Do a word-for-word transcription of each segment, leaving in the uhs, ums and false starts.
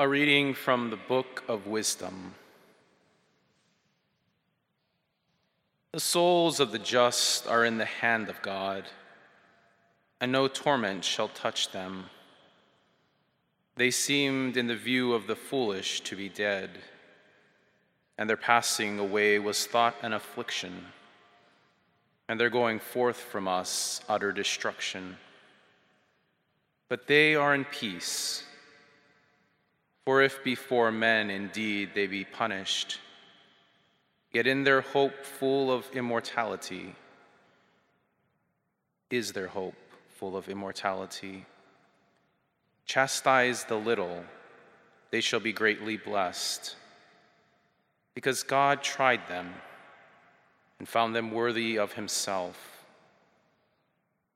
A reading from the Book of Wisdom. The souls of the just are in the hand of God, and no torment shall touch them. They seemed in the view of the foolish to be dead, and their passing away was thought an affliction, and their going forth from us utter destruction. But they are in peace. For if before men indeed they be punished, yet in their hope full of immortality is their hope full of immortality. Chastise the little, they shall be greatly blessed, because God tried them and found them worthy of himself.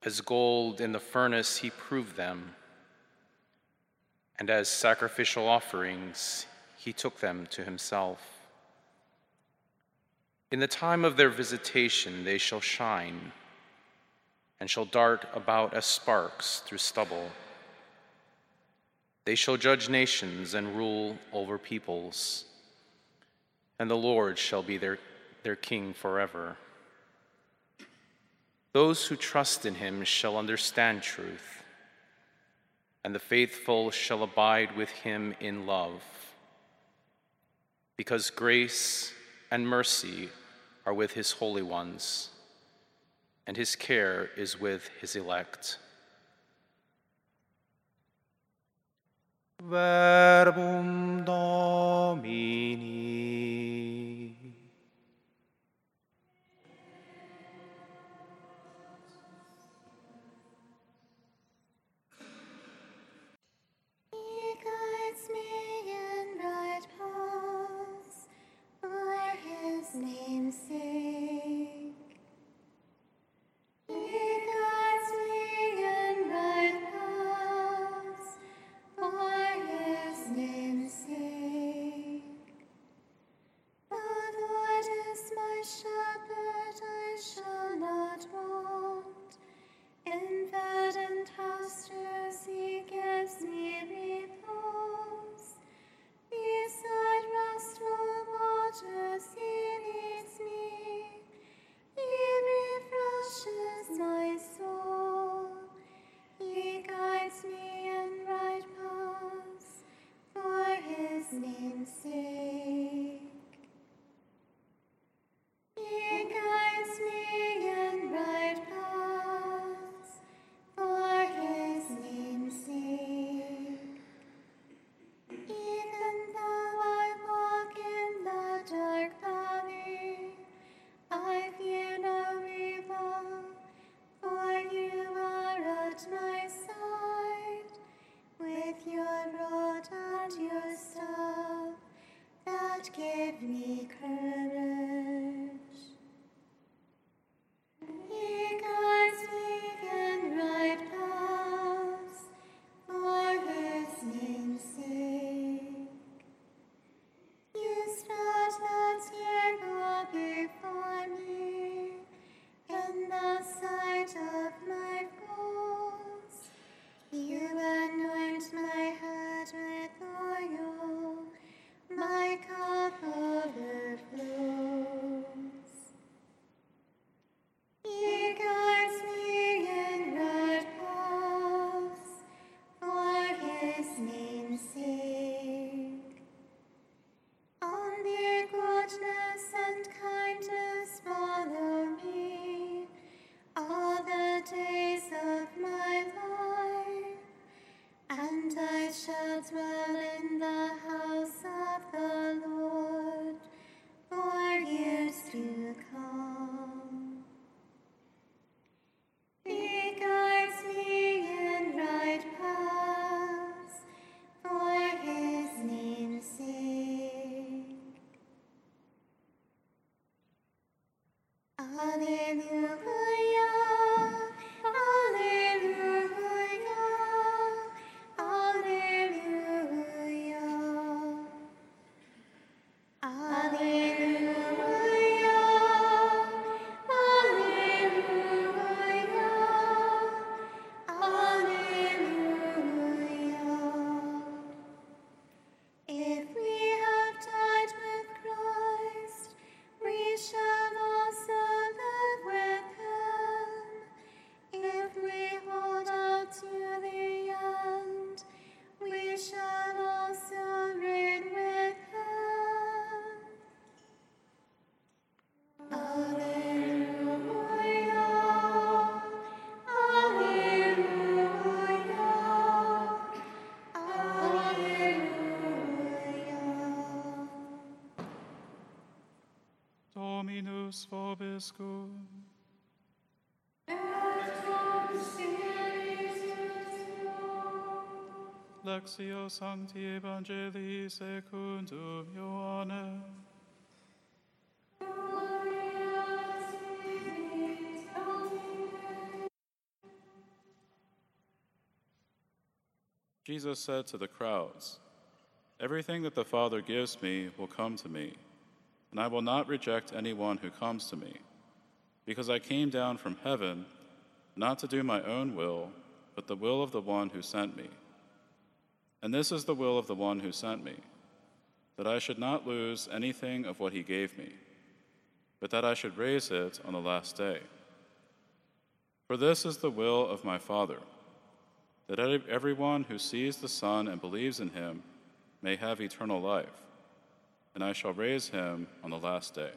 As gold in the furnace he proved them, and as sacrificial offerings, he took them to himself. In the time of their visitation, they shall shine and shall dart about as sparks through stubble. They shall judge nations and rule over peoples, and the Lord shall be their, their king forever. Those who trust in him shall understand truth, and the faithful shall abide with him in love, because grace and mercy are with his holy ones, and his care is with his elect. Verbum Domini. Hallelujah, Deus vobiscum. Et cum spiritu. Lectio Sancti Evangelii secundum Ioannem. Jesus said to the crowds, "Everything that the Father gives me will come to me, and I will not reject anyone who comes to me, because I came down from heaven not to do my own will, but the will of the one who sent me. And this is the will of the one who sent me, that I should not lose anything of what he gave me, but that I should raise it on the last day. For this is the will of my Father, that everyone who sees the Son and believes in him may have eternal life, and I shall raise him on the last day."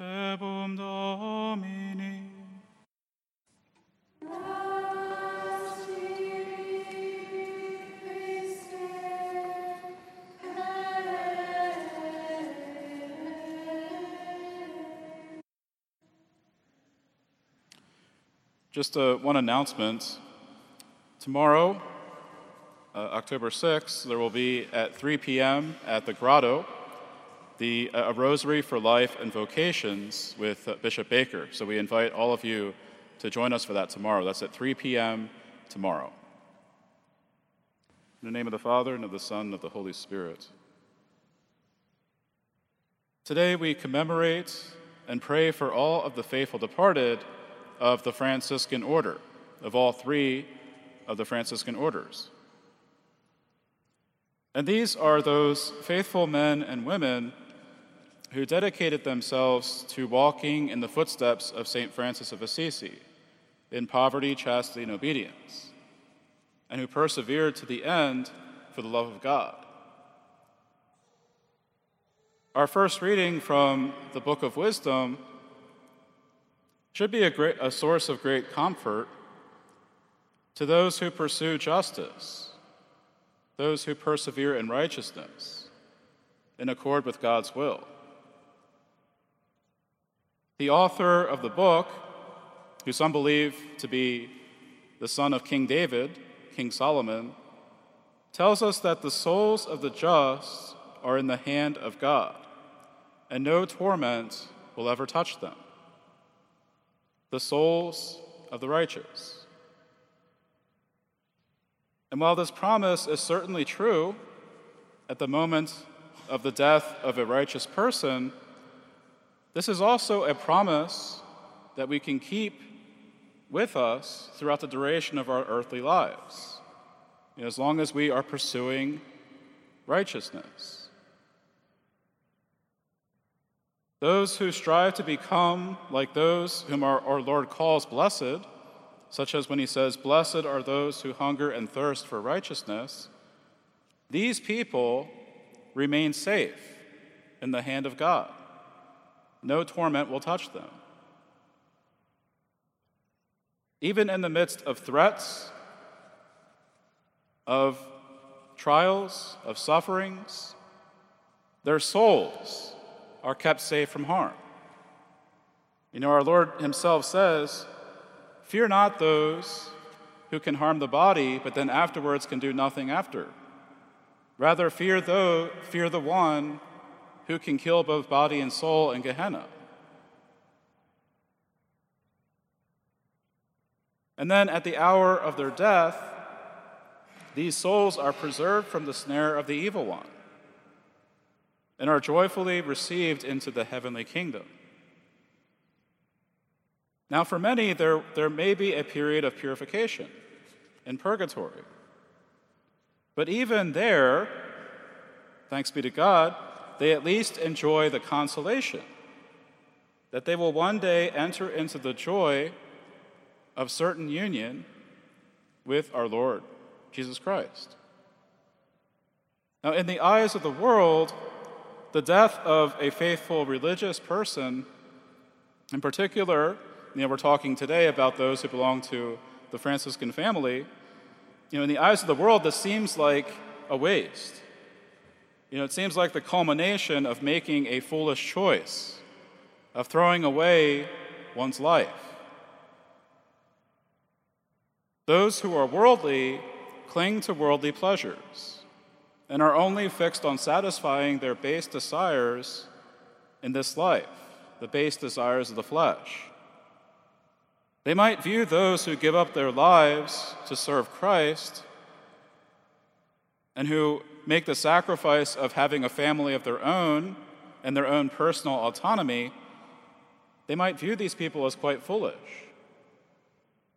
Verbum Domini. Just uh, one announcement. Tomorrow, uh, October sixth, there will be at three p m at the Grotto, the, uh, a Rosary for Life and Vocations with uh, Bishop Baker. So we invite all of you to join us for that tomorrow. That's at three p m tomorrow. In the name of the Father, and of the Son, and of the Holy Spirit. Today we commemorate and pray for all of the faithful departed of the Franciscan Order, of all three of the Franciscan Orders. And these are those faithful men and women who dedicated themselves to walking in the footsteps of Saint Francis of Assisi in poverty, chastity, and obedience, and who persevered to the end for the love of God. Our first reading from the Book of Wisdom should be a, great, a source of great comfort to those who pursue justice, those who persevere in righteousness, in accord with God's will. The author of the book, who some believe to be the son of King David, King Solomon, tells us that the souls of the just are in the hand of God, and no torment will ever touch them. The souls of the righteous. And while this promise is certainly true at the moment of the death of a righteous person, this is also a promise that we can keep with us throughout the duration of our earthly lives, you know, as long as we are pursuing righteousness. Those who strive to become like those whom our, our Lord calls blessed, such as when he says, "Blessed are those who hunger and thirst for righteousness," these people remain safe in the hand of God. No torment will touch them. Even in the midst of threats, of trials, of sufferings, their souls are kept safe from harm. You know, our Lord himself says, "Fear not those who can harm the body, but then afterwards can do nothing after. Rather, fear though, fear the one who can kill both body and soul in Gehenna." And then at the hour of their death, these souls are preserved from the snare of the evil one, and are joyfully received into the heavenly kingdom. Now for many, there, there may be a period of purification in purgatory. But even there, thanks be to God, they at least enjoy the consolation that they will one day enter into the joy of certain union with our Lord Jesus Christ. Now in the eyes of the world, the death of a faithful religious person, in particular, you know, we're talking today about those who belong to the Franciscan family, you know, in the eyes of the world, this seems like a waste. You know, it seems like the culmination of making a foolish choice, of throwing away one's life. Those who are worldly cling to worldly pleasures and are only fixed on satisfying their base desires in this life, the base desires of the flesh. They might view those who give up their lives to serve Christ and who make the sacrifice of having a family of their own and their own personal autonomy, they might view these people as quite foolish.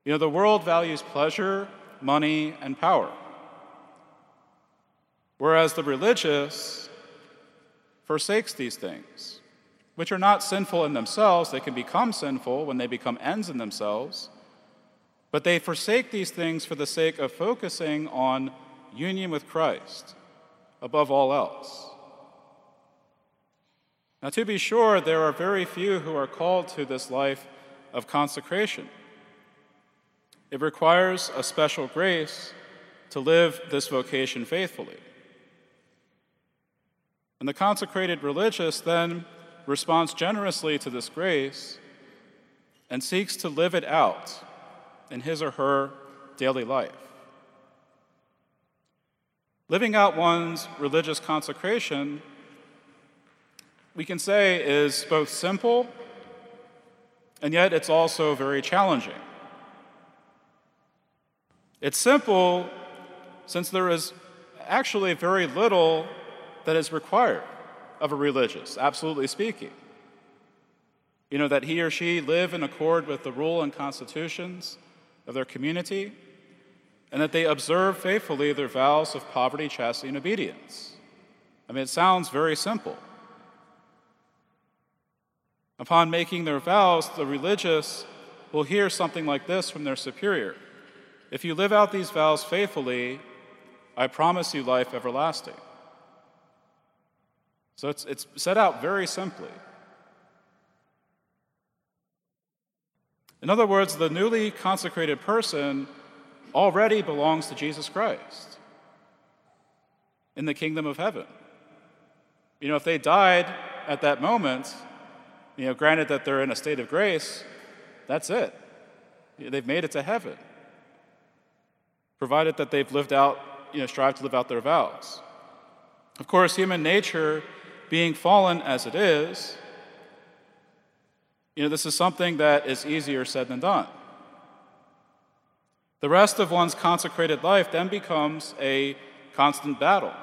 You know, the world values pleasure, money, and power. Whereas the religious forsakes these things, which are not sinful in themselves. They can become sinful when they become ends in themselves. But they forsake these things for the sake of focusing on union with Christ above all else. Now, to be sure, there are very few who are called to this life of consecration. It requires a special grace to live this vocation faithfully. And the consecrated religious then responds generously to this grace and seeks to live it out in his or her daily life. Living out one's religious consecration, we can say, is both simple, and yet it's also very challenging. It's simple since there is actually very little that is required of a religious, absolutely speaking. You know, that he or she live in accord with the rule and constitutions of their community, and that they observe faithfully their vows of poverty, chastity, and obedience. I mean, it sounds very simple. Upon making their vows, the religious will hear something like this from their superior: "If you live out these vows faithfully, I promise you life everlasting." So it's, it's set out very simply. In other words, the newly consecrated person already belongs to Jesus Christ in the kingdom of heaven. You know, if they died at that moment, you know, granted that they're in a state of grace, that's it. They've made it to heaven, provided that they've lived out, you know, strive to live out their vows. Of course, human nature, being fallen as it is, you know, this is something that is easier said than done. The rest of one's consecrated life then becomes a constant battle,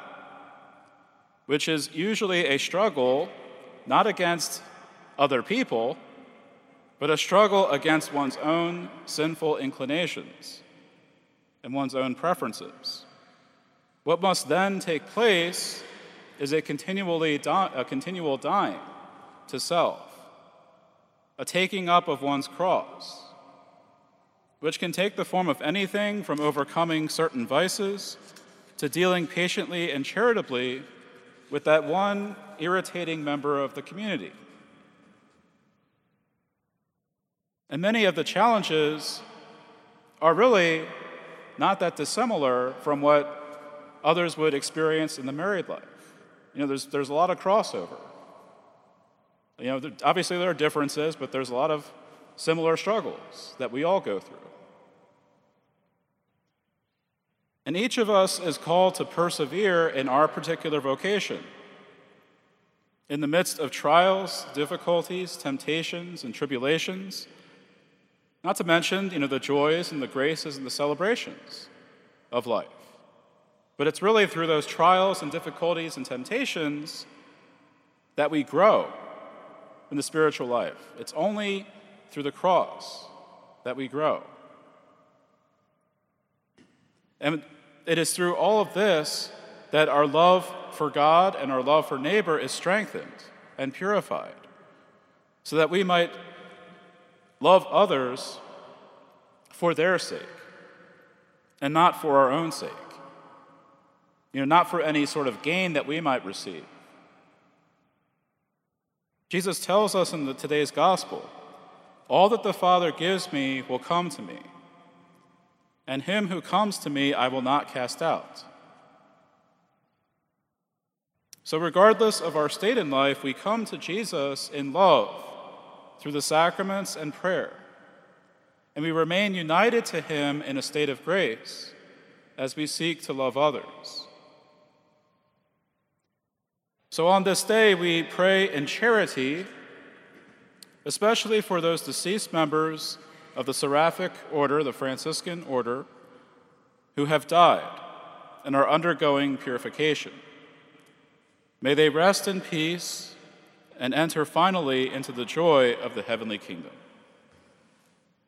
which is usually a struggle not against other people, but a struggle against one's own sinful inclinations and one's own preferences. What must then take place is a, continually di- a continual dying to self, a taking up of one's cross, which can take the form of anything from overcoming certain vices to dealing patiently and charitably with that one irritating member of the community. And many of the challenges are really not that dissimilar from what others would experience in the married life. You know, there's, there's a lot of crossover. You know, there, obviously there are differences, but there's a lot of similar struggles that we all go through. And each of us is called to persevere in our particular vocation in the midst of trials, difficulties, temptations, and tribulations, not to mention, you know, the joys and the graces and the celebrations of life. But it's really through those trials and difficulties and temptations that we grow in the spiritual life. It's only through the cross that we grow. And it is through all of this that our love for God and our love for neighbor is strengthened and purified, so that we might love others for their sake and not for our own sake. You know, not for any sort of gain that we might receive. Jesus tells us in the, today's gospel, "All that the Father gives me will come to me, and him who comes to me I will not cast out." So regardless of our state in life, we come to Jesus in love through the sacraments and prayer. And we remain united to him in a state of grace as we seek to love others. So on this day, we pray in charity, especially for those deceased members of the Seraphic Order, the Franciscan Order, who have died and are undergoing purification. May they rest in peace and enter finally into the joy of the heavenly kingdom.